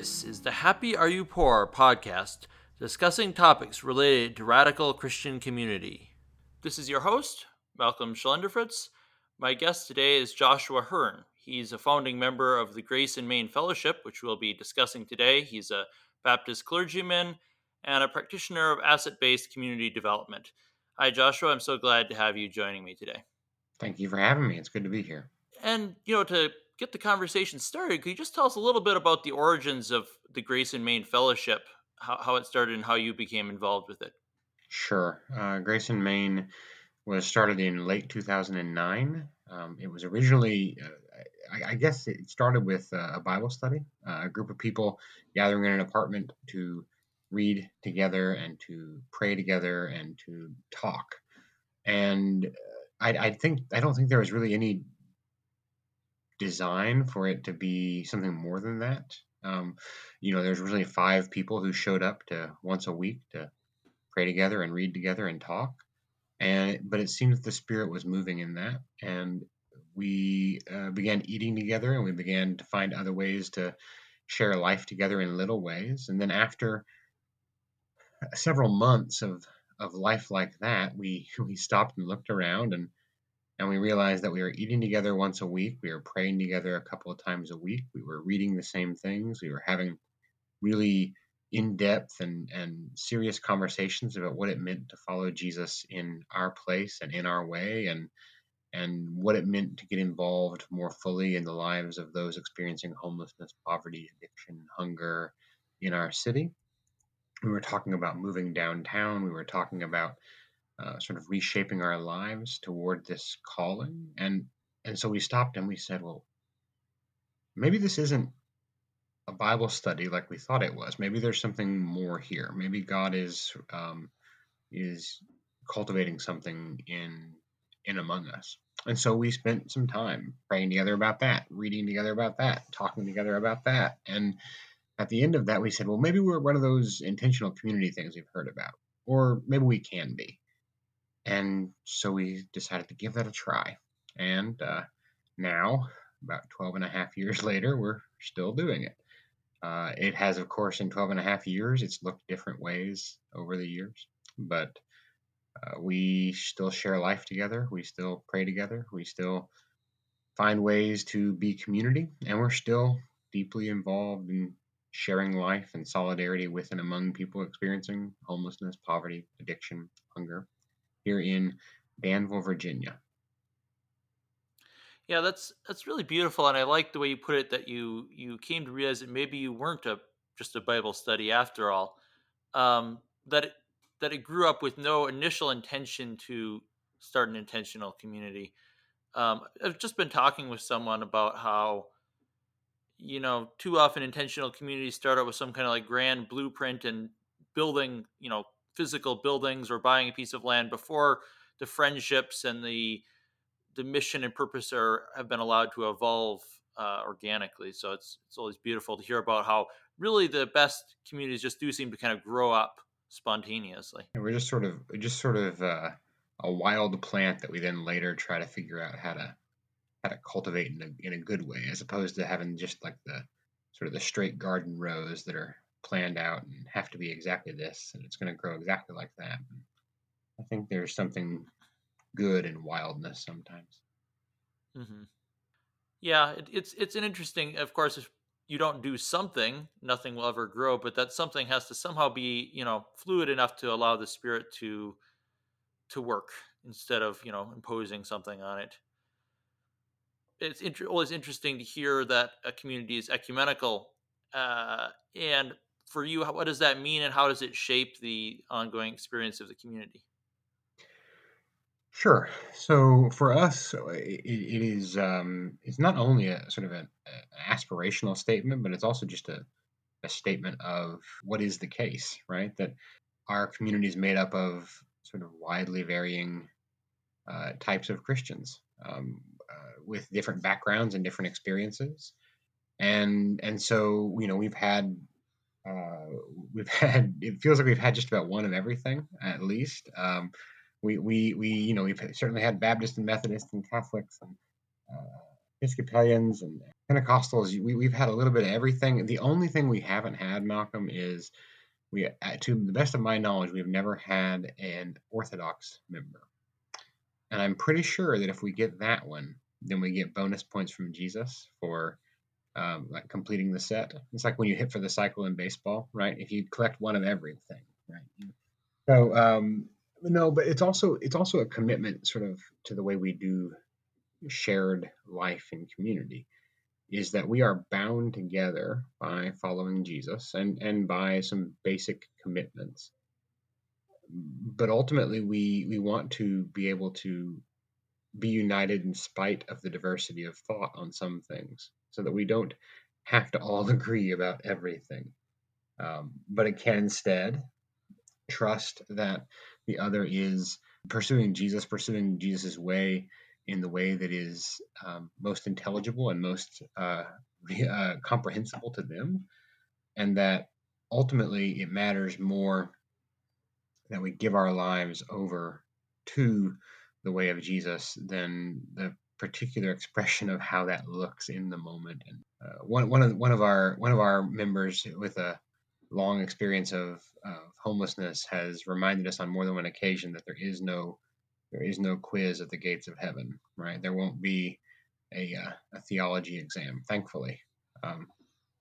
This is the Happy Are You Poor podcast, discussing topics related to radical Christian community. This is your host, Malcolm Schlenderfritz. My guest today is Joshua Hearn. He's a founding member of the Grace and Main Fellowship, which we'll be discussing today. He's a Baptist clergyman and a practitioner of asset-based community development. Hi, Joshua. I'm so glad to have you joining me today. Thank you for having me. It's good to be here. And, to get the conversation started, could you just tell us a little bit about the origins of the Grace and Main Fellowship, how it started and how you became involved with it? Sure. Grace and Main was started in late 2009. It was originally, I guess it started with a Bible study, a group of people gathering in an apartment to read together and to pray together and to talk. And I don't think there was really any design for it to be something more than that. There's really 5 people who showed up to once a week to pray together and read together and talk. But it seems the Spirit was moving in that, and we began eating together, and we began to find other ways to share life together in little ways. And then after several months of life like that, we stopped and looked around, and we realized that we were eating together once a week, we were praying together a couple of times a week, we were reading the same things, we were having really in-depth and serious conversations about what it meant to follow Jesus in our place and in our way, and what it meant to get involved more fully in the lives of those experiencing homelessness, poverty, addiction, hunger in our city. We were talking about moving downtown. We were talking about sort of reshaping our lives toward this calling. And so we stopped and we said, well, maybe this isn't a Bible study like we thought it was. Maybe there's something more here. Maybe God is cultivating something in among us. And so we spent some time praying together about that, reading together about that, talking together about that. And at the end of that, we said, well, maybe we're one of those intentional community things we've heard about, or maybe we can be. And so we decided to give that a try. And now, about 12 and a half years later, we're still doing it. It has, of course, in 12 and a half years, it's looked different ways over the years. But we still share life together. We still pray together. We still find ways to be community. And we're still deeply involved in sharing life and solidarity with and among people experiencing homelessness, poverty, addiction, hunger, here in Danville, Virginia. Yeah, that's really beautiful, and I like the way you put it, that you came to realize that maybe you weren't just a Bible study after all, that it grew up with no initial intention to start an intentional community. I've just been talking with someone about how too often intentional communities start out with some kind of like grand blueprint and building, physical buildings or buying a piece of land before the friendships and the mission and purpose have been allowed to evolve organically. So it's always beautiful to hear about how really the best communities just do seem to kind of grow up spontaneously. And we're just sort of a wild plant that we then later try to figure out how to cultivate in a good way, as opposed to having just like the sort of the straight garden rows that are planned out and have to be exactly this, and it's going to grow exactly like that. And I think there's something good in wildness sometimes. Mm-hmm. Yeah, it's an interesting, of course, if you don't do something, nothing will ever grow, but that something has to somehow be, fluid enough to allow the Spirit to work instead of, imposing something on it. It's always interesting to hear that a community is ecumenical. And for you, what does that mean, and how does it shape the ongoing experience of the community? Sure. So for us, it is it's not only a sort of an aspirational statement, but it's also just a statement of what is the case, right? That our community is made up of sort of widely varying types of Christians. With different backgrounds and different experiences, and so we've had it feels like we've had just about one of everything, at least. We've certainly had Baptists and Methodists and Catholics and Episcopalians and Pentecostals, we've had a little bit of everything. The only thing we haven't had, Malcolm, is to the best of my knowledge, we've never had an Orthodox member. And I'm pretty sure that if we get that one, then we get bonus points from Jesus for like completing the set. It's like when you hit for the cycle in baseball, right? If you collect one of everything, right? So no, but it's also a commitment sort of to the way we do shared life and community, is that we are bound together by following Jesus and by some basic commitments. But ultimately, we want to be able to be united in spite of the diversity of thought on some things, so that we don't have to all agree about everything. But it can instead trust that the other is pursuing Jesus' way in the way that is most intelligible and most comprehensible to them, and that ultimately it matters more that we give our lives over to the way of Jesus than the particular expression of how that looks in the moment. And one of our members with a long experience of homelessness has reminded us on more than one occasion that there is no quiz at the gates of heaven, right? There won't be a theology exam, thankfully,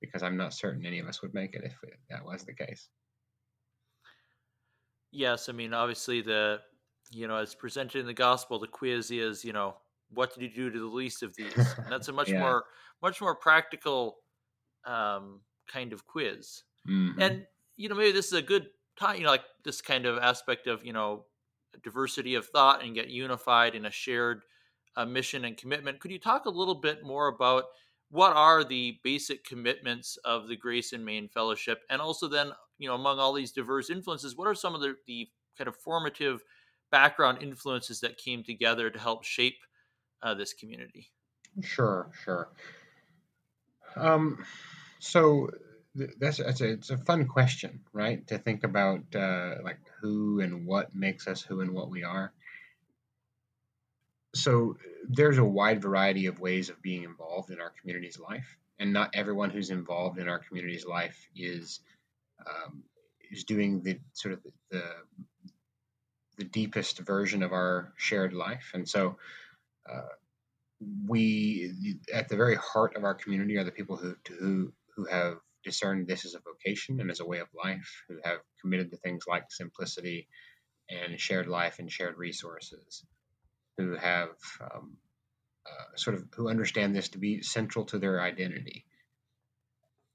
because I'm not certain any of us would make it if that was the case. Yes, I mean, obviously as presented in the gospel, the quiz is, what did you do to the least of these? And that's a much more practical kind of quiz. Mm-hmm. And, maybe this is a good time, like this kind of aspect of, diversity of thought and get unified in a shared mission and commitment. Could you talk a little bit more about what are the basic commitments of the Grace and Main Fellowship? And also then, among all these diverse influences, what are some of the kind of formative background influences that came together to help shape this community? Sure. So it's a fun question, right? To think about like who and what makes us who and what we are. So there's a wide variety of ways of being involved in our community's life, and not everyone who's involved in our community's life is doing the sort of the deepest version of our shared life. And so we, at the very heart of our community, are the people who have discerned this as a vocation and as a way of life, who have committed to things like simplicity and shared life and shared resources, who have who understand this to be central to their identity.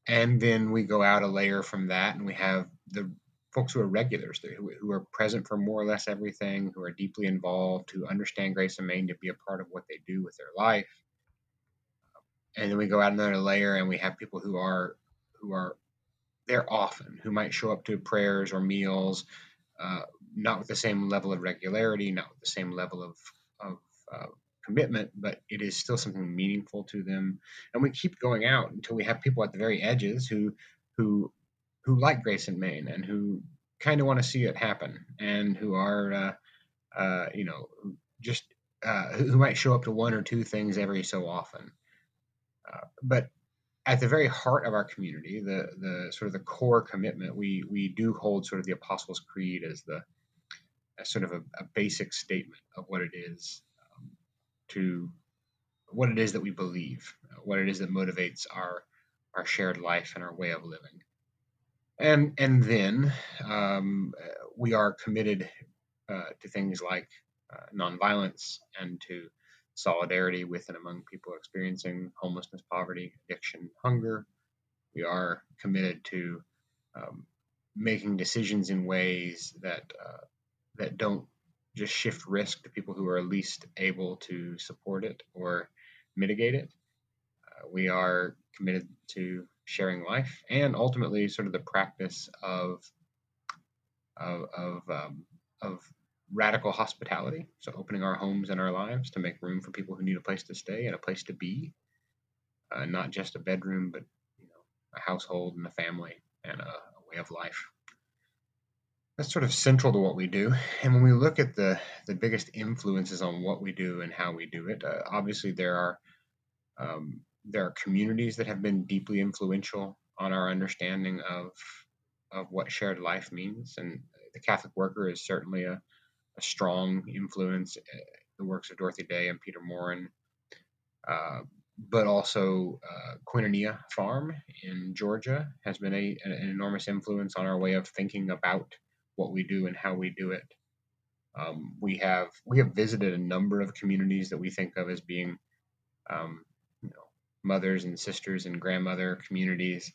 And then we go out a layer from that, and we have the folks who are regulars, who are present for more or less everything, who are deeply involved, who understand Grace and Main to be a part of what they do with their life. And then we go out another layer, and we have people who are there often, who might show up to prayers or meals, not with the same level of regularity, not with the same level of commitment, but it is still something meaningful to them. And we keep going out until we have people at the very edges who like Grace and Main and who kind of want to see it happen, and who are who might show up to one or two things every so often. But at the very heart of our community, the sort of the core commitment, we do hold sort of the Apostles' Creed as sort of a basic statement of what it is what it is that we believe, what it is that motivates our shared life and our way of living. And then we are committed to things like nonviolence and to solidarity with and among people experiencing homelessness, poverty, addiction, hunger. We are committed to making decisions in ways that don't just shift risk to people who are least able to support it or mitigate it. We are committed to sharing life and ultimately sort of the practice of radical hospitality, so opening our homes and our lives to make room for people who need a place to stay and a place to be, not just a bedroom, but a household and a family and a way of life. That's sort of central to what we do. And when we look at the biggest influences on what we do and how we do it, obviously there are there are communities that have been deeply influential on our understanding of what shared life means. And the Catholic Worker is certainly a strong influence, the works of Dorothy Day and Peter Maurin, but also Quitanilla Farm in Georgia has been an enormous influence on our way of thinking about what we do and how we do it. We have visited a number of communities that we think of as being mothers and sisters and grandmother communities,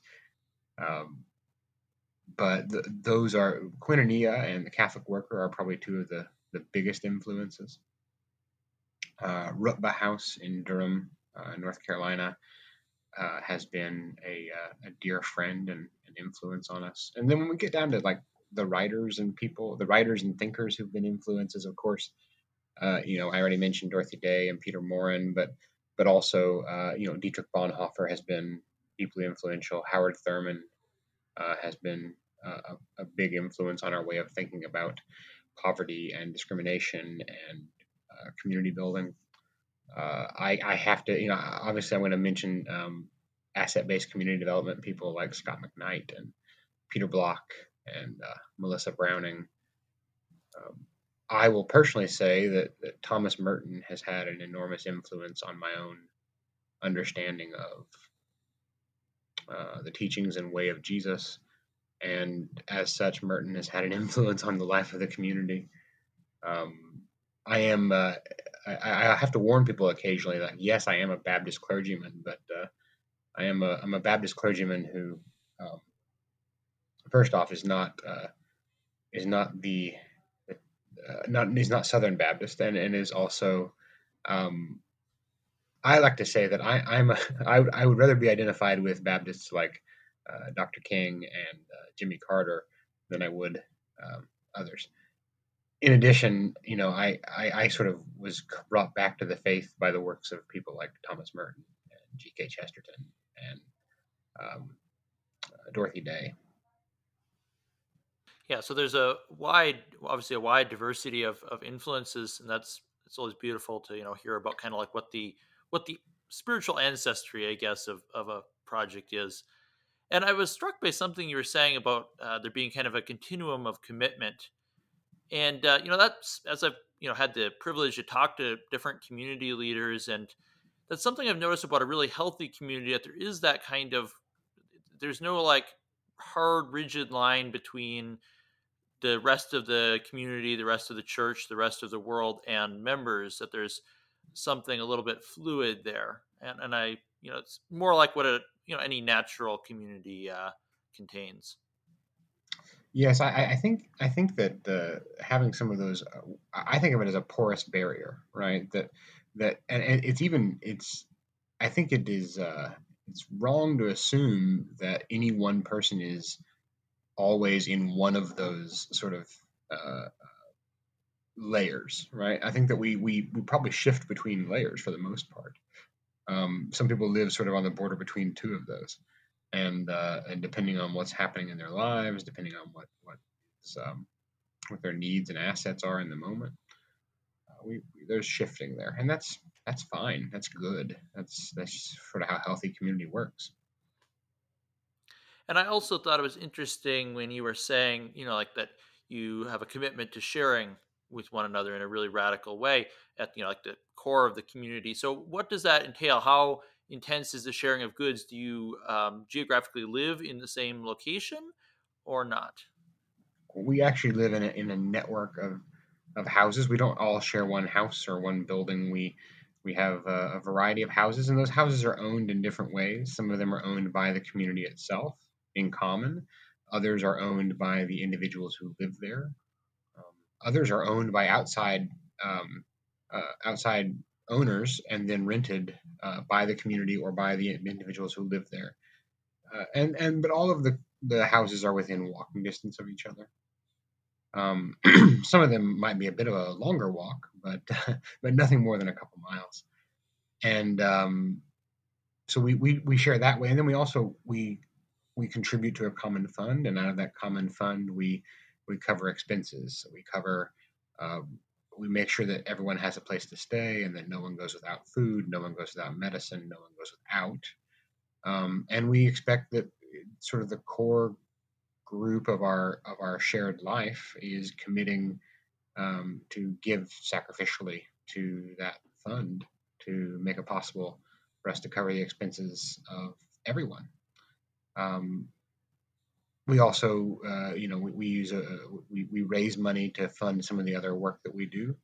but those are Quitanilla and the Catholic Worker are probably two of the biggest influences. Rutba House in Durham, North Carolina, has been a dear friend and an influence on us. And then when we get down to like the writers and thinkers who've been influences, of course, I already mentioned Dorothy Day and Peter Maurin, but also, Dietrich Bonhoeffer has been deeply influential. Howard Thurman has been a big influence on our way of thinking about poverty and discrimination and community building. I have to, obviously I'm going to mention asset-based community development people like Scott McKnight and Peter Block and Melissa Browning. I will personally say that Thomas Merton has had an enormous influence on my own understanding of the teachings and way of Jesus. And as such, Merton has had an influence on the life of the community. I have to warn people occasionally that yes, I am a Baptist clergyman, but I'm a Baptist clergyman who, first off, is not Southern Baptist, and is also, I like to say that I would rather be identified with Baptists like Dr. King and Jimmy Carter than I would others. In addition, I sort of was brought back to the faith by the works of people like Thomas Merton and G.K. Chesterton and Dorothy Day. Yeah, so there's obviously a wide diversity of influences, and it's always beautiful to hear about kind of like what the spiritual ancestry, I guess, of a project is. And I was struck by something you were saying about there being kind of a continuum of commitment. And, that's, as I've, had the privilege to talk to different community leaders, and that's something I've noticed about a really healthy community, that there is that kind of, there's no like hard, rigid line between the rest of the community, the rest of the church, the rest of the world, and members, that there's something a little bit fluid there. And I, it's more like what any natural community contains. Yes, I think that having some of those, I think of it as a porous barrier, right? That I think it is it's wrong to assume that any one person is always in one of those sort of layers, right? I think that we probably shift between layers for the most part. Some people live sort of on the border between two of those. And depending on what's happening in their lives, depending on what their needs and assets are in the moment, there's shifting there, and that's fine. That's good. That's sort of how healthy community works. And I also thought it was interesting when you were saying, like that you have a commitment to sharing with one another in a really radical way at like the core of the community. So what does that entail? How intense is the sharing of goods? Do you geographically live in the same location or not? We actually live in a network of houses. We don't all share one house or one building. We have a variety of houses, and those houses are owned in different ways. Some of them are owned by the community itself in common. Others are owned by the individuals who live there. Others are owned by outside owners and then rented by the community or by the individuals who live there, but all of the houses are within walking distance of each other. Some of them might be a bit of a longer walk, but nothing more than a couple miles. And so we share that way, and then we also contribute to a common fund, and out of that common fund we cover expenses. So we cover we make sure that everyone has a place to stay and that no one goes without food, no one goes without medicine, no one goes without. And we expect that sort of the core group of our shared life is committing to give sacrificially to that fund to make it possible for us to cover the expenses of everyone. We also, we raise money to fund some of the other work that we do,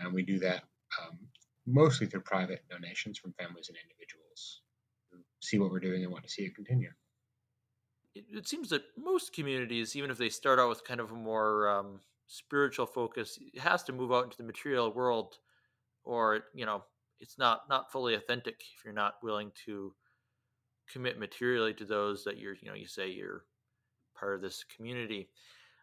and we do that mostly through private donations from families and individuals who see what we're doing and want to see it continue. It seems that most communities, even if they start out with kind of a more spiritual focus, it has to move out into the material world, or, you know, it's not fully authentic if you're not willing to commit materially to those that you're, you know, you say you're part of this community.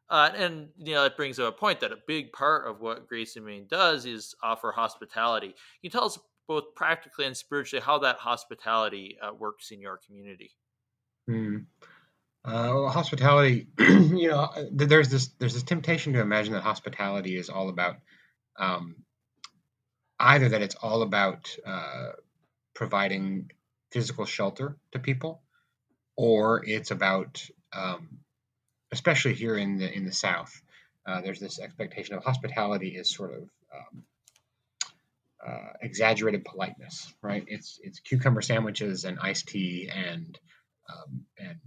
And, you know, that brings up a point that a big part of what Grace and Main does is offer hospitality. Can you tell us both practically and spiritually how that hospitality works in your community? Well, hospitality, you know, there's this temptation to imagine that hospitality is all about either that it's all about providing physical shelter to people, or it's about, especially here in the South, there's this expectation of hospitality is sort of exaggerated politeness, right? It's cucumber sandwiches and iced tea and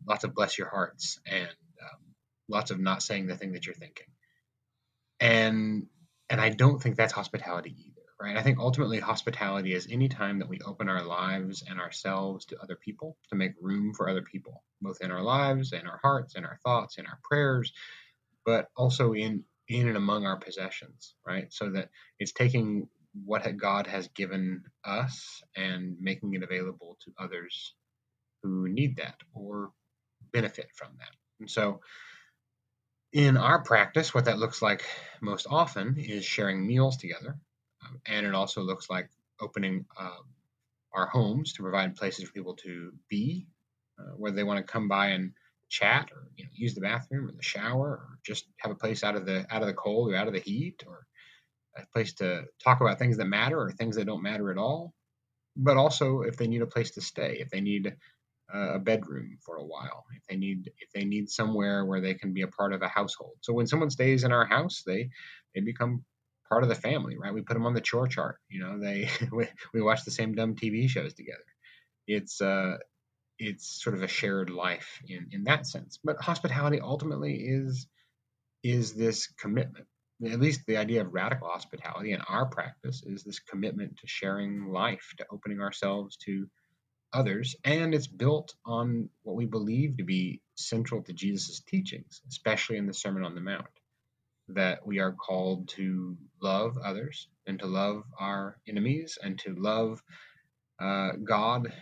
lots of bless your hearts and lots of not saying the thing that you're thinking. And I don't think that's hospitality either, right? I think ultimately hospitality is any time that we open our lives and ourselves to other people, to make room for other people, both in our lives and our hearts and our thoughts and our prayers, but also in and among our possessions, right? So that it's taking what God has given us and making it available to others who need that or benefit from that. And so in our practice, what that looks like most often is sharing meals together. And it also looks like opening our homes to provide places for people to be, whether they want to come by and chat or, you know, use the bathroom or the shower or just have a place out of the cold or out of the heat, or a place to talk about things that matter or things that don't matter at all. But also if they need a place to stay, if they need a bedroom for a while, if they need somewhere where they can be a part of a household. So when someone stays in our house, they become part of the family, right? We put them on the chore chart, you know, we watch the same dumb TV shows together. It's sort of a shared life in that sense. But hospitality ultimately is this commitment, at least the idea of radical hospitality in our practice is this commitment to sharing life, to opening ourselves to others, and it's built on what we believe to be central to Jesus's teachings, especially in the Sermon on the Mount, that we are called to love others and to love our enemies and to love God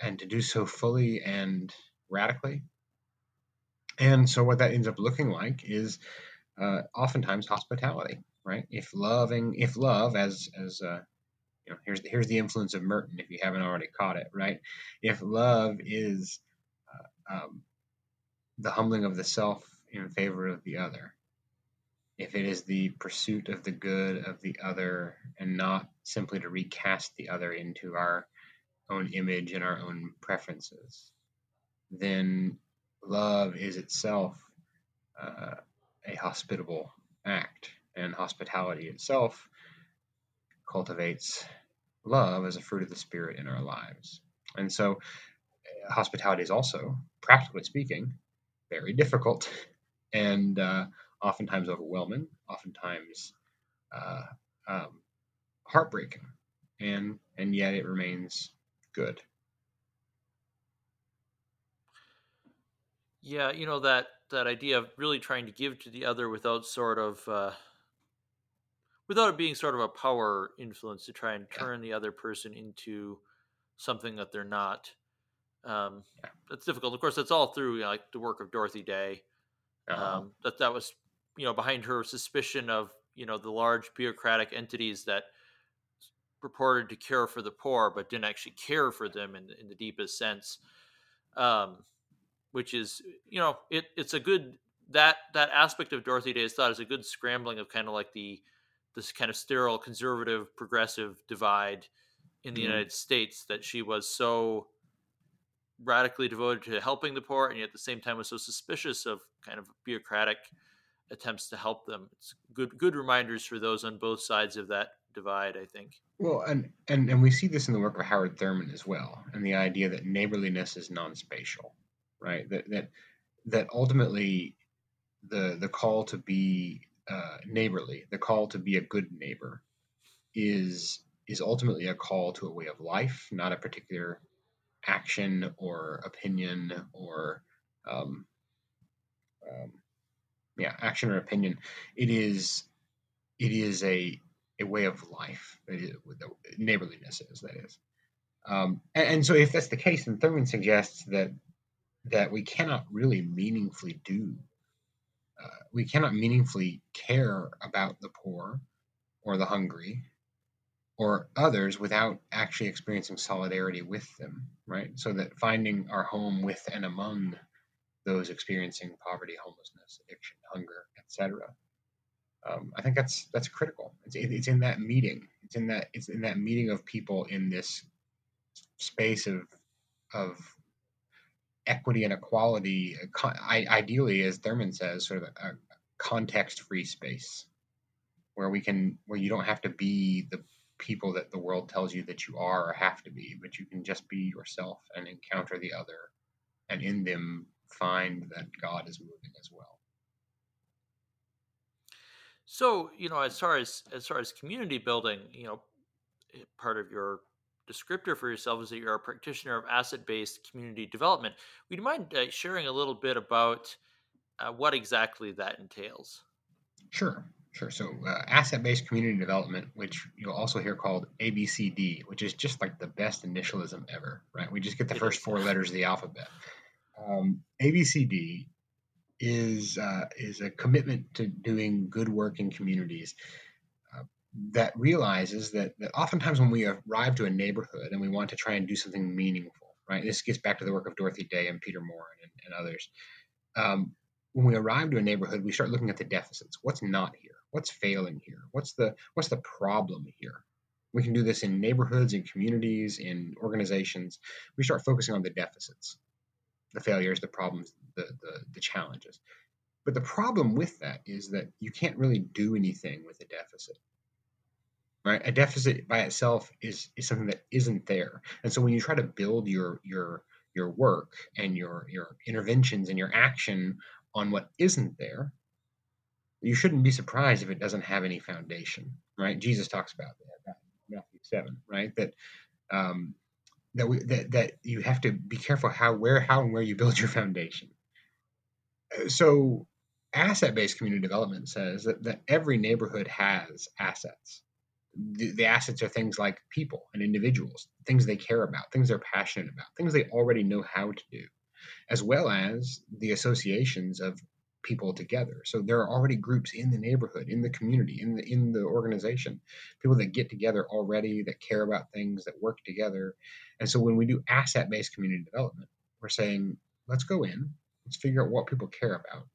and to do so fully and radically. And so what that ends up looking like is oftentimes hospitality, right? If love, as you know, here's the influence of Merton, if you haven't already caught it, right? If love is the humbling of the self in favor of the other, if it is the pursuit of the good of the other and not simply to recast the other into our own image and our own preferences, then love is itself a hospitable act, and hospitality itself cultivates love as a fruit of the Spirit in our lives. And so hospitality is also, practically speaking, very difficult and oftentimes overwhelming, oftentimes heartbreaking, and yet it remains good. Yeah, you know, that idea of really trying to give to the other without sort of without it being sort of a power influence to try and turn the other person into something that they're not. That's difficult. Of course, that's all through, you know, like the work of Dorothy Day. That was, you know, behind her suspicion of, you know, the large bureaucratic entities that purported to care for the poor but didn't actually care for them in the deepest sense, which is, you know, it's a good, that aspect of Dorothy Day's thought is a good scrambling of kind of like the this kind of sterile, conservative, progressive divide in the United States, that she was so radically devoted to helping the poor, and yet at the same time was so suspicious of kind of bureaucratic attempts to help them. It's good reminders for those on both sides of that divide, I think. Well, and we see this in the work of Howard Thurman as well, and the idea that neighborliness is non-spatial, right? That ultimately the call to be neighborly, the call to be a good neighbor, is ultimately a call to a way of life, not a particular action or opinion or action or opinion. It is a way of life. It is what neighborliness is. That is, and so if that's the case, then Thurman suggests that we cannot really meaningfully we cannot meaningfully care about the poor or the hungry or others without actually experiencing solidarity with them, right? So that finding our home with and among those experiencing poverty, homelessness, addiction, hunger, etc. I think that's critical. It's in that meeting. It's in that meeting of people in this space of equity and equality. Ideally, as Thurman says, sort of a context-free space where you don't have to be the people that the world tells you that you are or have to be, but you can just be yourself and encounter the other, and in them find that God is moving as well. So, as far as community building, part of your descriptor for yourself is that you're a practitioner of asset-based community development. Would you mind sharing a little bit about what exactly that entails? Sure. So asset-based community development, which you'll also hear called ABCD, which is just like the best initialism ever, right? We just get the first four letters of the alphabet. ABCD is a commitment to doing good work in communities that realizes that oftentimes when we arrive to a neighborhood and we want to try and do something meaningful, right? This gets back to the work of Dorothy Day and Peter Maurin and others. When we arrive to a neighborhood, we start looking at the deficits. What's not here? What's failing here? What's the problem here? We can do this in neighborhoods, in communities, in organizations. We start focusing on the deficits, the failures, the problems, the challenges. But the problem with that is that you can't really do anything with a deficit, right? A deficit by itself is something that isn't there. And so when you try to build your work and your interventions and your action on what isn't there, you shouldn't be surprised if it doesn't have any foundation, right? Jesus talks about that in Matthew 7, right? That you have to be careful how and where you build your foundation. So asset-based community development says that every neighborhood has assets. The assets are things like people and individuals, things they care about, things they're passionate about, things they already know how to do, as well as the associations of people together. So there are already groups in the neighborhood, in the community, in the organization, people that get together already, that care about things, that work together. And so when we do asset-based community development, we're saying, let's go in, let's figure out what people care about.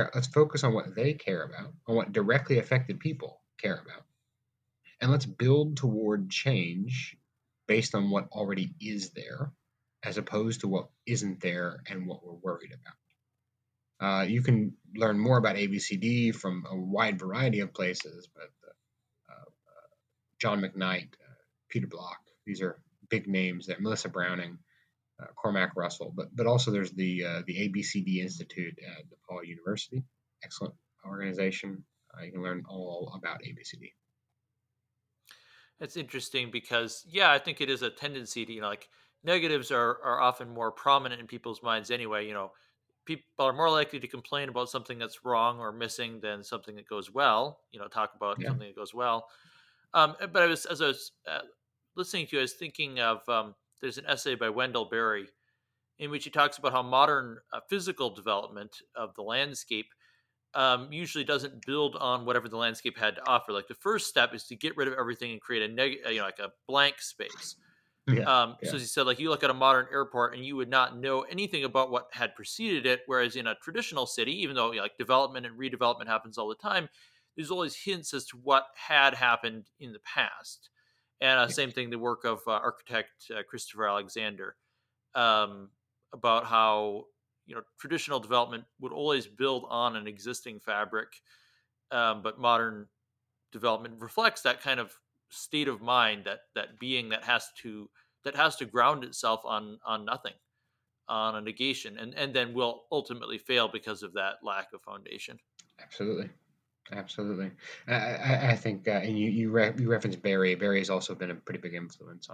Let's focus on what they care about, on what directly affected people care about. And let's build toward change based on what already is there, as opposed to what isn't there and what we're worried about. You can learn more about ABCD from a wide variety of places, but John McKnight, Peter Block, these are big names there, Melissa Browning, Cormac Russell, but also there's the ABCD Institute at DePaul University, excellent organization. You can learn all about ABCD. That's interesting because, I think it is a tendency to, negatives are often more prominent in people's minds anyway, people are more likely to complain about something that's wrong or missing than something that goes well, talk about something that goes well. But as I was listening to you, I was thinking of, there's an essay by Wendell Berry in which he talks about how modern physical development of the landscape usually doesn't build on whatever the landscape had to offer. Like the first step is to get rid of everything and create a blank space. So as he said, you look at a modern airport and you would not know anything about what had preceded it. Whereas in a traditional city, even though development and redevelopment happens all the time, there's always hints as to what had happened in the past. And same thing, the work of architect Christopher Alexander, about how, you know, traditional development would always build on an existing fabric, but modern development reflects that kind of state of mind, that being that has to ground itself on nothing, on a negation, and then will ultimately fail because of that lack of foundation. Absolutely. I think, and you referenced Berry. Berry has also been a pretty big influence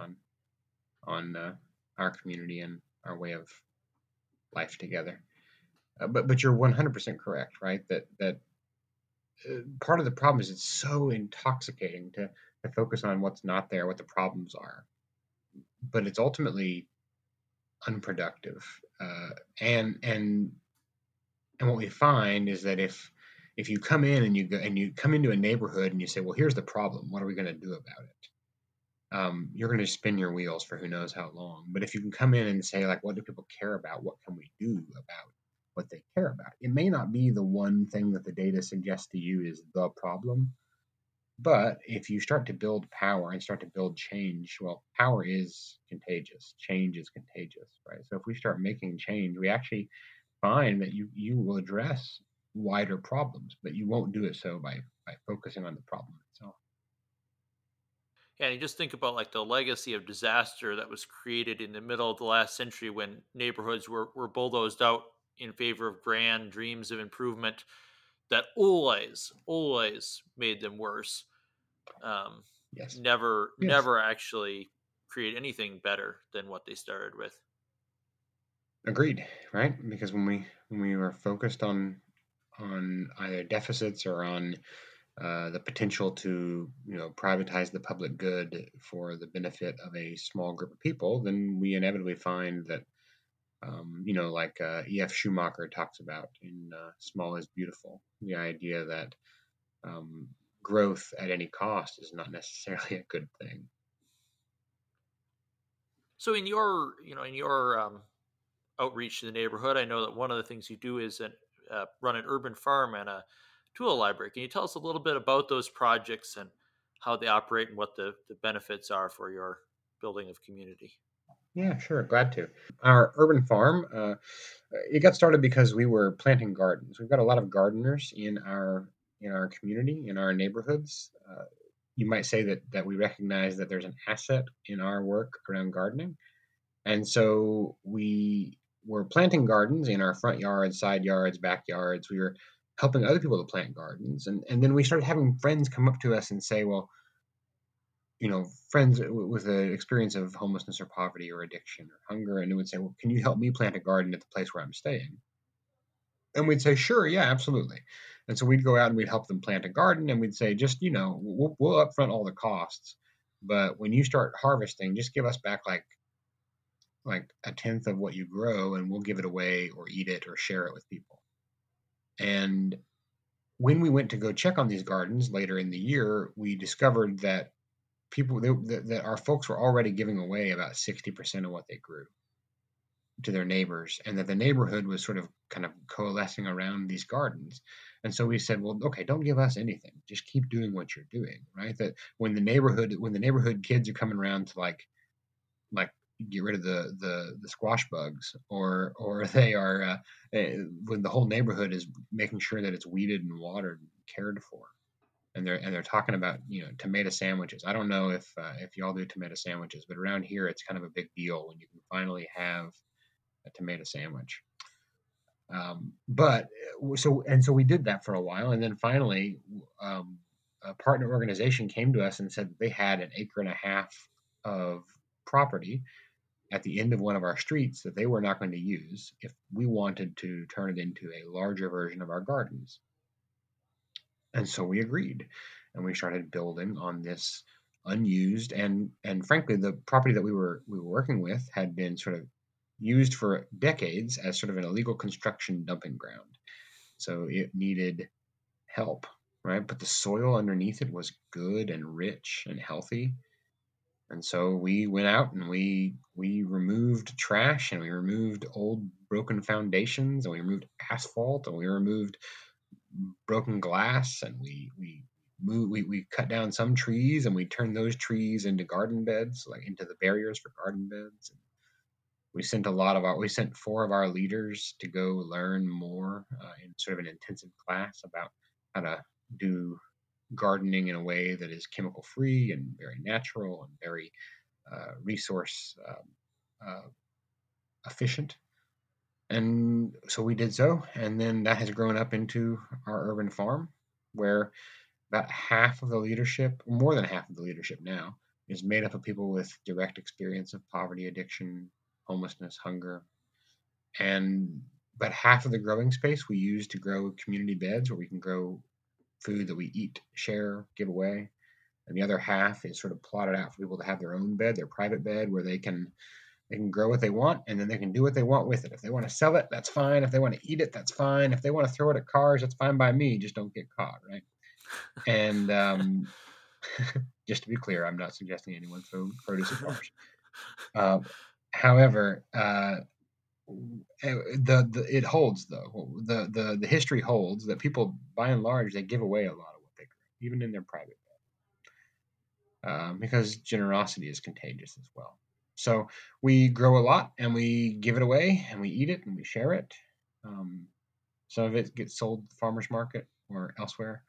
on our community and our way of life together. But you're 100% correct, right? That part of the problem is it's so intoxicating to focus on what's not there, what the problems are. But it's ultimately unproductive, and what we find is that if you come in and you come into a neighborhood and you say, well, here's the problem, what are we going to do about it? You're going to spin your wheels for who knows how long. But if you can come in and say, like, what do people care about? What can we do about what they care about? It may not be the one thing that the data suggests to you is the problem, but if you start to build power and start to build change, well, power is contagious. Change is contagious, right? So if we start making change, we actually find that you will address wider problems, but you won't do it so by focusing on the problem itself. Yeah, and you just think about, like, the legacy of disaster that was created in the middle of the last century when neighborhoods were bulldozed out in favor of grand dreams of improvement that always made them worse. Yes. Never actually create anything better than what they started with. Agreed, right? Because when we were focused on either deficits or on the potential to, you know, privatize the public good for the benefit of a small group of people, then we inevitably find that, you know, like E.F. Schumacher talks about in Small is Beautiful, the idea that growth at any cost is not necessarily a good thing. So in your, you know, outreach to the neighborhood, I know that one of the things you do is run an urban farm and a tool library. Can you tell us a little bit about those projects and how they operate and what the benefits are for your building of community? Yeah, sure. Glad to. Our urban farm, it got started because we were planting gardens. We've got a lot of gardeners in our community, in our neighborhoods. You might say that we recognize that there's an asset in our work around gardening. And so we're planting gardens in our front yards, side yards, backyards. We were helping other people to plant gardens. And then we started having friends come up to us and say, well, you know, friends with an experience of homelessness or poverty or addiction or hunger, and they would say, well, can you help me plant a garden at the place where I'm staying? And we'd say, sure, yeah, absolutely. And so we'd go out and we'd help them plant a garden, and we'd say, just, you know, we'll upfront all the costs, but when you start harvesting, just give us back like a tenth of what you grow, and we'll give it away or eat it or share it with people. And when we went to go check on these gardens later in the year, we discovered that that our folks were already giving away about 60% of what they grew to their neighbors, and that the neighborhood was sort of kind of coalescing around these gardens. And so we said, well, okay, don't give us anything. Just keep doing what you're doing, right? That when the neighborhood kids are coming around to like, get rid of the squash bugs, or they are when the whole neighborhood is making sure that it's weeded and watered and cared for, and they're talking about, you know, tomato sandwiches. I don't know if y'all do tomato sandwiches, but around here it's kind of a big deal when you can finally have a tomato sandwich. So we did that for a while, and then finally a partner organization came to us and said they had an acre and a half of property at the end of one of our streets that they were not going to use if we wanted to turn it into a larger version of our gardens. And so we agreed, and we started building on this unused and frankly, the property that we were working with had been sort of used for decades as sort of an illegal construction dumping ground. So it needed help, right? But the soil underneath it was good and rich and healthy. And so we went out and we removed trash, and we removed old broken foundations, and we removed asphalt, and we removed broken glass, and we cut down some trees, and we turned those trees into garden beds, like into the barriers for garden beds. And we sent we sent 4 of our leaders to go learn more in sort of an intensive class about how to do gardening in a way that is chemical free and very natural and very resource efficient. And so we did so, and then that has grown up into our urban farm, where about half of the leadership, more than half of the leadership now, is made up of people with direct experience of poverty, addiction, homelessness, hunger. And about half of the growing space we use to grow community beds, where we can grow food that we eat, share, give away. And the other half is sort of plotted out for people to have their own bed, their private bed, where they can grow what they want, and then they can do what they want with it. If they want to sell it, that's fine. If they want to eat it, that's fine. If they want to throw it at cars, that's fine by me. Just don't get caught, right? And just to be clear, I'm not suggesting anyone throw produce at cars. However, it holds, though. The history holds that people, by and large, they give away a lot of what they grow, even in their private bed, because generosity is contagious as well. So we grow a lot, and we give it away, and we eat it, and we share it. Some of it gets sold at the farmer's market or elsewhere.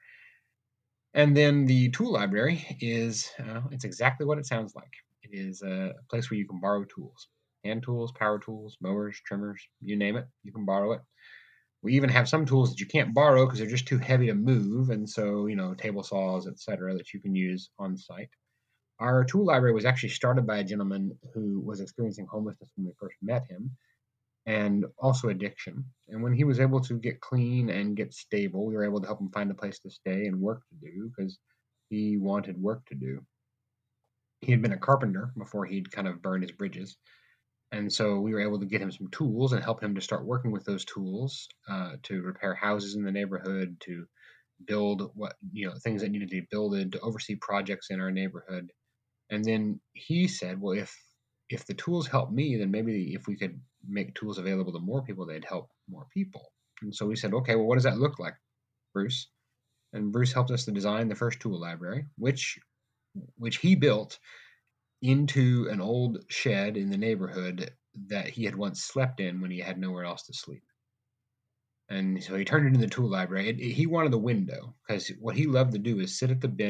And then the tool library is, it's exactly what it sounds like. It is a place where you can borrow tools, hand tools, power tools, mowers, trimmers, you name it, you can borrow it. We even have some tools that you can't borrow because they're just too heavy to move. And so, table saws, et cetera, that you can use on site. Our tool library was actually started by a gentleman who was experiencing homelessness when we first met him, and also addiction. And when he was able to get clean and get stable, we were able to help him find a place to stay and work to do, because he wanted work to do. He had been a carpenter before he'd kind of burned his bridges. And so we were able to get him some tools and help him to start working with those tools to repair houses in the neighborhood, to build things that needed to be builded, to oversee projects in our neighborhood. And then he said, well, if the tools help me, then maybe if we could make tools available to more people, they'd help more people. And so we said, okay, well, what does that look like, Bruce? And Bruce helped us to design the first tool library, which he built into an old shed in the neighborhood that he had once slept in when he had nowhere else to sleep. And so he turned it into the tool library. He wanted a window, because what he loved to do is sit at the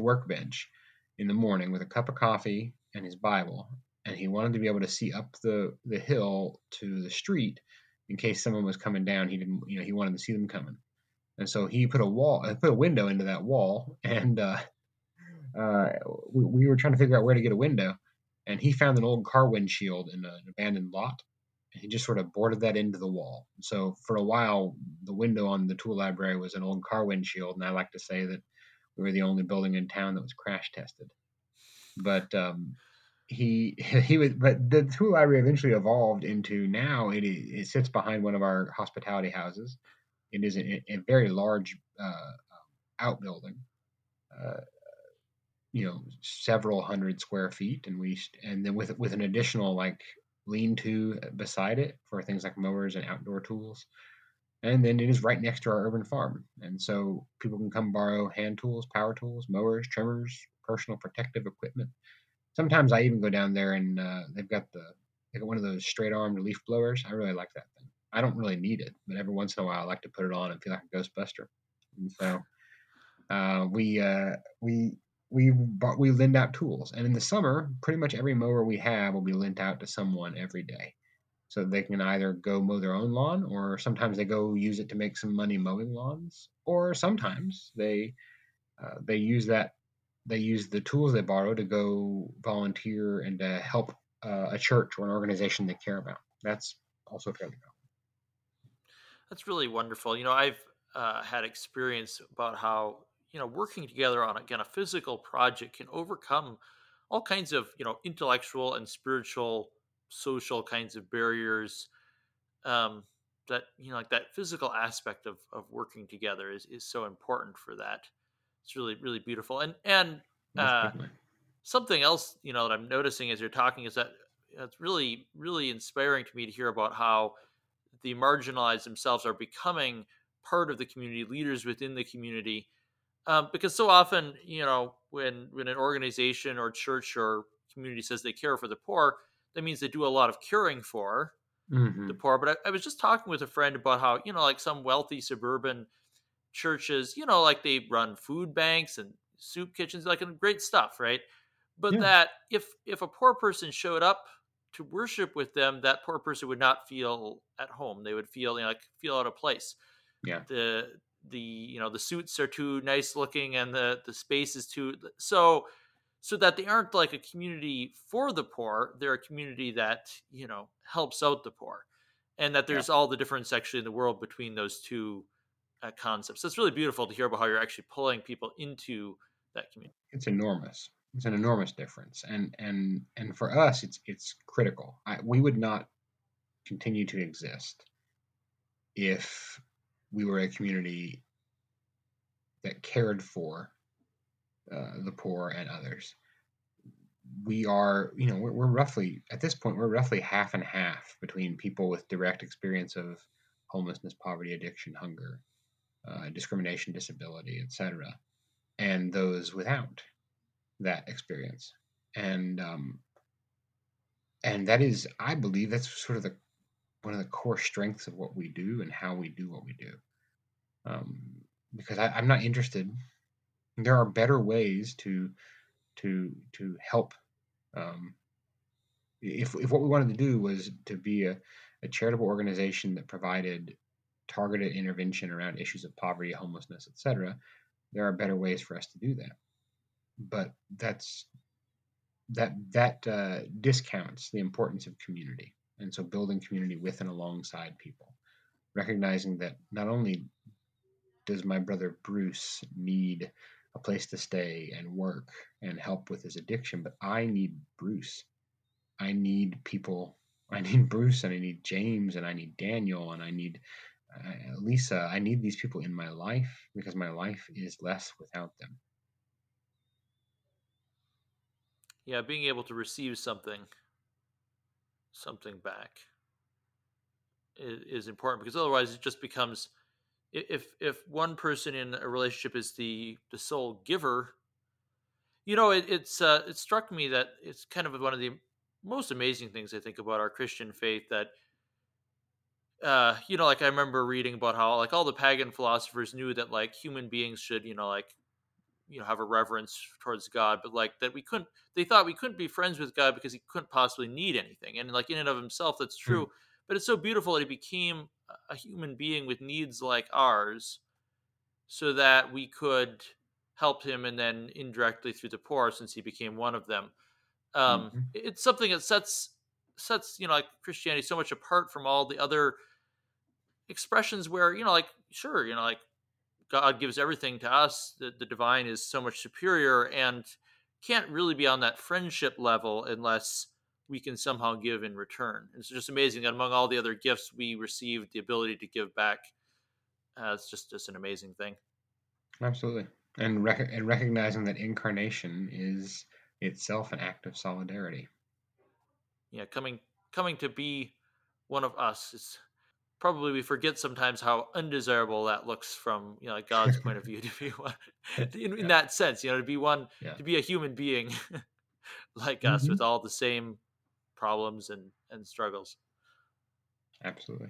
workbench, in the morning with a cup of coffee and his Bible, and he wanted to be able to see up the hill to the street in case someone was coming down. He didn't, he wanted to see them coming, and so he put a window into that wall. And we were trying to figure out where to get a window, and he found an old car windshield in an abandoned lot, and he just sort of boarded that into the wall. So for a while, the window on the tool library was an old car windshield, and I like to say that we were the only building in town that was crash tested. But the tool library eventually evolved into, now it sits behind one of our hospitality houses. It is a very large outbuilding, several hundred square feet, and then with an additional like lean-to beside it for things like mowers and outdoor tools. And then it is right next to our urban farm. And so people can come borrow hand tools, power tools, mowers, trimmers, personal protective equipment. Sometimes I even go down there, and they've got one of those straight-armed leaf blowers. I really like that thing. I don't really need it, but every once in a while I like to put it on and feel like a Ghostbuster. And so we lend out tools. And in the summer, pretty much every mower we have will be lent out to someone every day. So they can either go mow their own lawn, or sometimes they go use it to make some money mowing lawns, or sometimes they use the tools they borrow to go volunteer and to help a church or an organization they care about. That's also fairly common. That's really wonderful. I've had experience about how working together on a physical project can overcome all kinds of intellectual and spiritual, social kinds of barriers, that that physical aspect of working together is so important for that. It's really, really beautiful. And something else, that I'm noticing as you're talking is that it's really, really inspiring to me to hear about how the marginalized themselves are becoming part of the community, leaders within the community. Because so often, when an organization or church or community says they care for the poor, that means they do a lot of curing for mm-hmm. the poor. But I was just talking with a friend about how, like some wealthy suburban churches, like they run food banks and soup kitchens, like great stuff, right? But that if a poor person showed up to worship with them, that poor person would not feel at home. They would feel feel out of place. Yeah. The suits are too nice looking and the space is too, so that they aren't like a community for the poor. They're a community that, helps out the poor, and that there's all the difference actually in the world between those two concepts. So it's really beautiful to hear about how you're actually pulling people into that community. It's enormous. It's an enormous difference. And for us, it's critical. We would not continue to exist if we were a community that cared for the poor and others. We are, we're roughly, at this point, we're roughly half and half between people with direct experience of homelessness, poverty, addiction, hunger, discrimination, disability, etc., and those without that experience. And that is, I believe, that's sort of one of the core strengths of what we do and how we do what we do. Because I'm not interested. There are better ways to help. If what we wanted to do was to be a charitable organization that provided targeted intervention around issues of poverty, homelessness, etc., there are better ways for us to do that. But that discounts the importance of community. And so building community with and alongside people, recognizing that not only does my brother Bruce need a place to stay and work and help with his addiction, but I need Bruce. I need people. I need Bruce, and I need James, and I need Daniel, and I need Lisa. I need these people in my life, because my life is less without them. Yeah, being able to receive something back is important, because otherwise it just becomes, if one person in a relationship is the sole giver, it struck me that it's kind of one of the most amazing things I think about our Christian faith, that I remember reading about how all the pagan philosophers knew that human beings should have a reverence towards God, but that they thought we couldn't be friends with God because he couldn't possibly need anything. And in and of himself, that's true, but it's so beautiful that he became a human being with needs like ours, so that we could help him, and then indirectly through the poor, since he became one of them. It's something that sets, Christianity so much apart from all the other expressions where, God gives everything to us, the divine is so much superior, and can't really be on that friendship level unless we can somehow give in return. And it's just amazing that among all the other gifts we received, the ability to give back. It's just an amazing thing. Absolutely. And recognizing that incarnation is itself an act of solidarity. Yeah, coming to be one of us is... Probably we forget sometimes how undesirable that looks from God's point of view, to be one in that sense, to be one, to be a human being like us with all the same problems and struggles. Absolutely.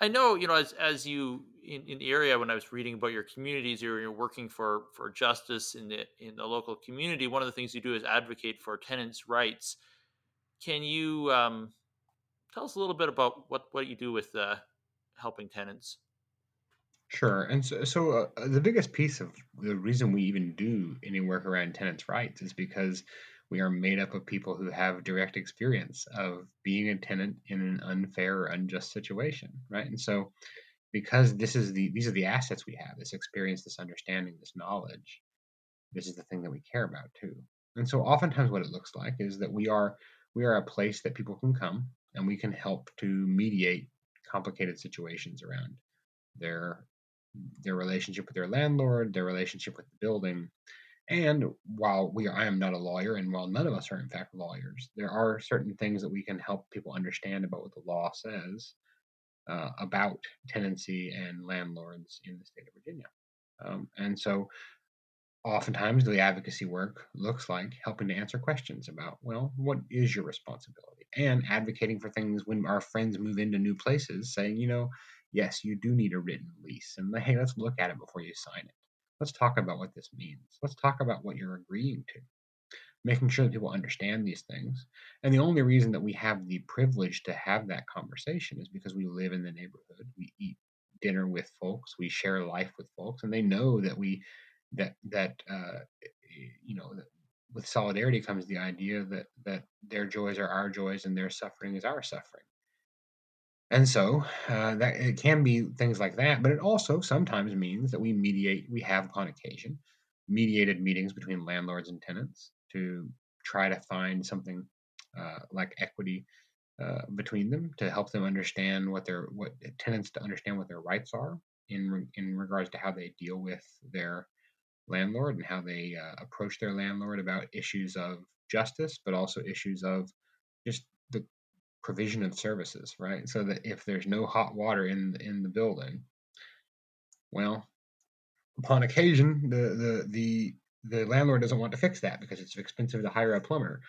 I know, as you in the area, when I was reading about your communities, you're working for justice in the local community. One of the things you do is advocate for tenants' rights. Can you tell us a little bit about what you do with helping tenants? Sure. And so the biggest piece of the reason we even do any work around tenants' rights is because we are made up of people who have direct experience of being a tenant in an unfair or unjust situation, right? And so because these are the assets we have, this experience, this understanding, this knowledge, this is the thing that we care about too. And so oftentimes what it looks like is that we are a place that people can come, and we can help to mediate complicated situations around their relationship with their landlord, their relationship with the building. And while I am not a lawyer, and while none of us are in fact lawyers, there are certain things that we can help people understand about what the law says about tenancy and landlords in the state of Virginia. And so oftentimes the advocacy work looks like helping to answer questions about, well, what is your responsibility? And advocating for things when our friends move into new places, saying, you know, yes, you do need a written lease. And hey, let's look at it before you sign it. Let's talk about what this means. Let's talk about what you're agreeing to. Making sure that people understand these things. And the only reason that we have the privilege to have that conversation is because we live in the neighborhood. We eat dinner with folks. We share life with folks. And they know that that with solidarity comes the idea that their joys are our joys and their suffering is our suffering. And so that it can be things like that, but it also sometimes means that we mediate. We have, on occasion, mediated meetings between landlords and tenants to try to find something like equity between them, to help them understand what their rights are in regards to how they deal with their landlord and how they approach their landlord about issues of justice, but also issues of just the provision of services, right? So that if there's no hot water in the building, well, upon occasion, the landlord doesn't want to fix that because it's expensive to hire a plumber.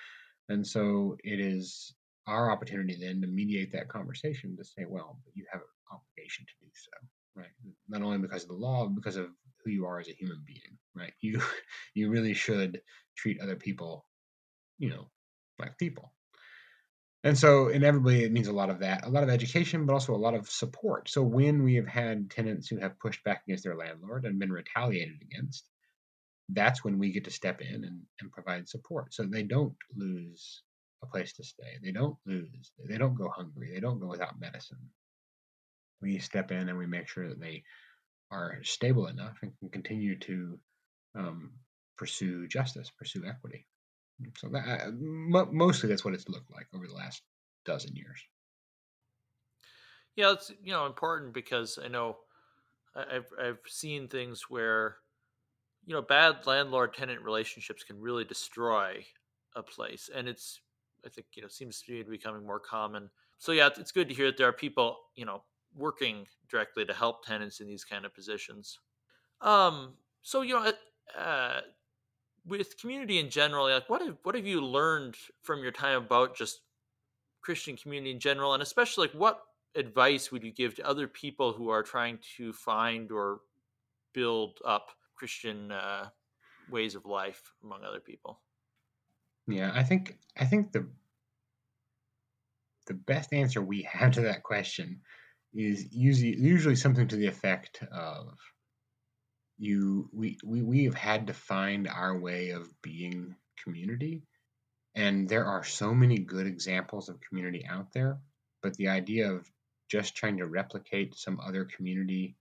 And so it is our opportunity then to mediate that conversation to say, well, you have an obligation to do so, right? Not only because of the law, but because of who you are as a human being, right? You really should treat other people, you know, like people. And so inevitably it means a lot of that, a lot of education, but also a lot of support. So when we have had tenants who have pushed back against their landlord and been retaliated against, that's when we get to step in and provide support. So they don't lose a place to stay. They don't go hungry. They don't go without medicine. We step in and we make sure that they are stable enough and can continue to pursue justice, pursue equity. So that, mostly that's what it's looked like over the last dozen years. Yeah, it's, you know, important because I know I've seen things where, you know, bad landlord-tenant relationships can really destroy a place. And it's, I think, you know, seems to be becoming more common. So yeah, it's good to hear that there are people, you know, working directly to help tenants in these kind of positions. So, you know, with community in general, like what have you learned from your time about just Christian community in general? And especially, like, what advice would you give to other people who are trying to find or build up Christian ways of life among other people? Yeah, I think the best answer we have to that question is usually something to the effect of, we have had to find our way of being community, and there are so many good examples of community out there, but the idea of just trying to replicate some other community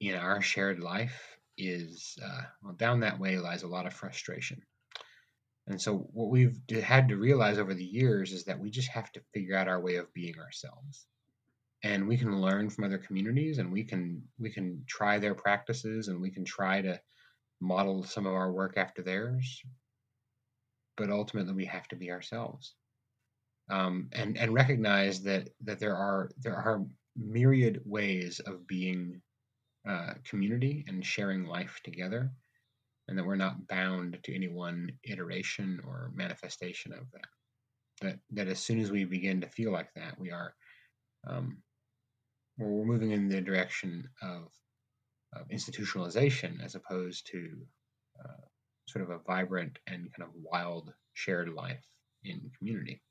in our shared life is, well, down that way lies a lot of frustration. And so what we've had to realize over the years is that we just have to figure out our way of being ourselves. And we can learn from other communities, and we can try their practices, and we can try to model some of our work after theirs. But ultimately, we have to be ourselves, and recognize that there are myriad ways of being community and sharing life together, and that we're not bound to any one iteration or manifestation of that. That as soon as we begin to feel like that, we are. We're moving in the direction of institutionalization as opposed to sort of a vibrant and kind of wild shared life in community.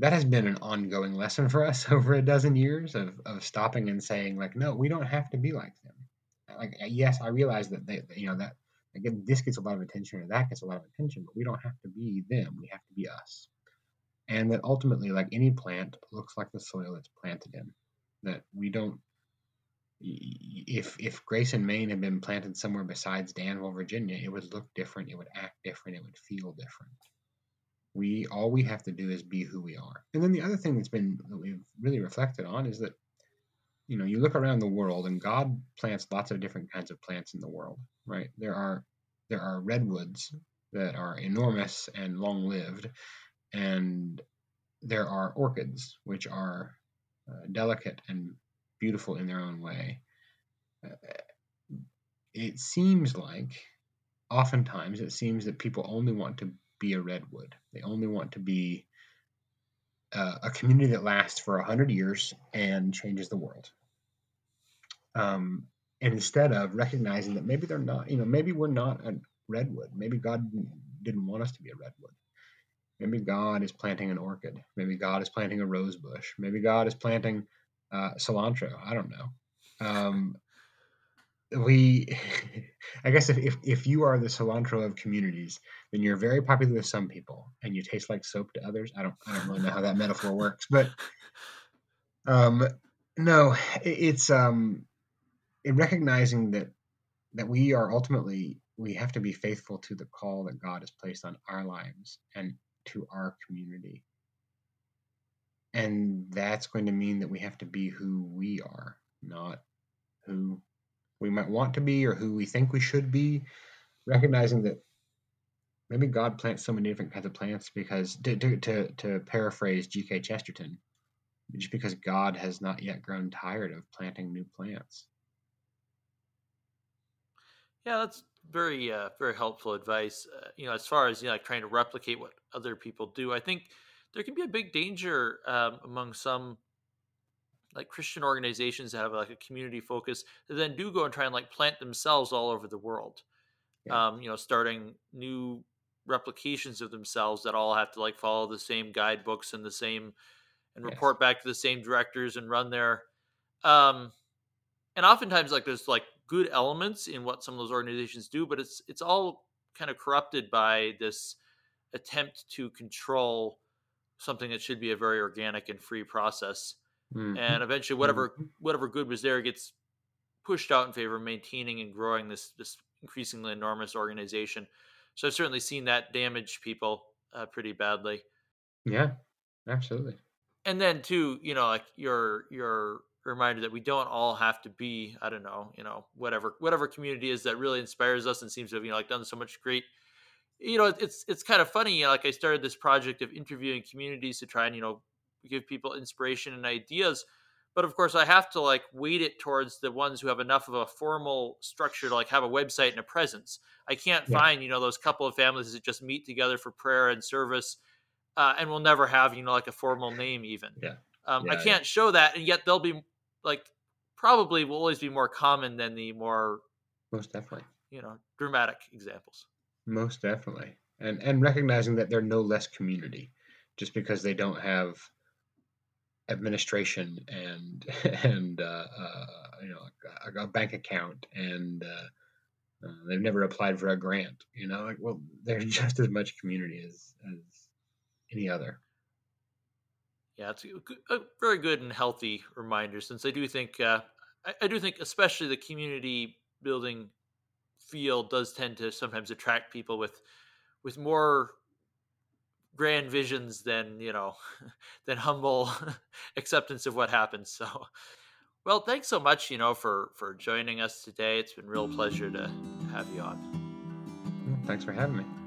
That has been an ongoing lesson for us over a dozen years of stopping and saying, like, no, we don't have to be like them. Like, yes, I realize that they, you know, that again, this gets a lot of attention or that gets a lot of attention, but we don't have to be them. We have to be us. And that ultimately, like any plant, looks like the soil it's planted in. That we don't, if Grace and Main had been planted somewhere besides Danville, Virginia, it would look different, it would act different, it would feel different. All we have to do is be who we are. And then the other thing that we've really reflected on is that, you know, you look around the world and God plants lots of different kinds of plants in the world, right? There are redwoods that are enormous and long-lived. And there are orchids, which are delicate and beautiful in their own way, it seems like, oftentimes, it seems that people only want to be a redwood. They only want to be a community that lasts for 100 years and changes the world. And instead of recognizing that maybe they're not, maybe we're not a redwood. Maybe God didn't want us to be a redwood. Maybe God is planting an orchid. Maybe God is planting a rose bush. Maybe God is planting cilantro. I don't know. I guess if you are the cilantro of communities, then you're very popular with some people and you taste like soap to others. I don't really know how that metaphor works, but no, it's recognizing that we are ultimately, we have to be faithful to the call that God has placed on our lives and to our community. And that's going to mean that we have to be who we are, not who we might want to be or who we think we should be, recognizing that maybe God plants so many different kinds of plants because, to paraphrase G.K. Chesterton, just because God has not yet grown tired of planting new plants. Yeah, that's very, very helpful advice. As far as like trying to replicate what other people do, I think there can be a big danger among some like Christian organizations that have like a community focus that then do go and try and like plant themselves all over the world. Yeah. Starting new replications of themselves that all have to like follow the same guidebooks and the same, and report back to the same directors and run their. And oftentimes like there's like good elements in what some of those organizations do, but it's all kind of corrupted by this attempt to control something that should be a very organic and free process. Mm-hmm. And eventually whatever good was there gets pushed out in favor of maintaining and growing this increasingly enormous organization. So I've certainly seen that damage people pretty badly. Yeah, absolutely. And then too, like your reminder that we don't all have to be, I don't know, whatever community is that really inspires us and seems to have, like done so much great. It's kind of funny. Like I started this project of interviewing communities to try and, give people inspiration and ideas. But of course I have to like weight it towards the ones who have enough of a formal structure to like have a website and a presence. I can't find, those couple of families that just meet together for prayer and service and will never have, like a formal name even. Yeah. I can't show that. And yet they'll be like, probably will always be more common than the more, most definitely, dramatic examples. Most definitely. And recognizing that they're no less community just because they don't have administration and a bank account and they've never applied for a grant, they're just as much community as any other. Yeah, it's a very good and healthy reminder, since I do think especially the community building field does tend to sometimes attract people with more grand visions than humble acceptance of what happens. So, well, thanks so much, for joining us today. It's been a real pleasure to have you on. Thanks for having me.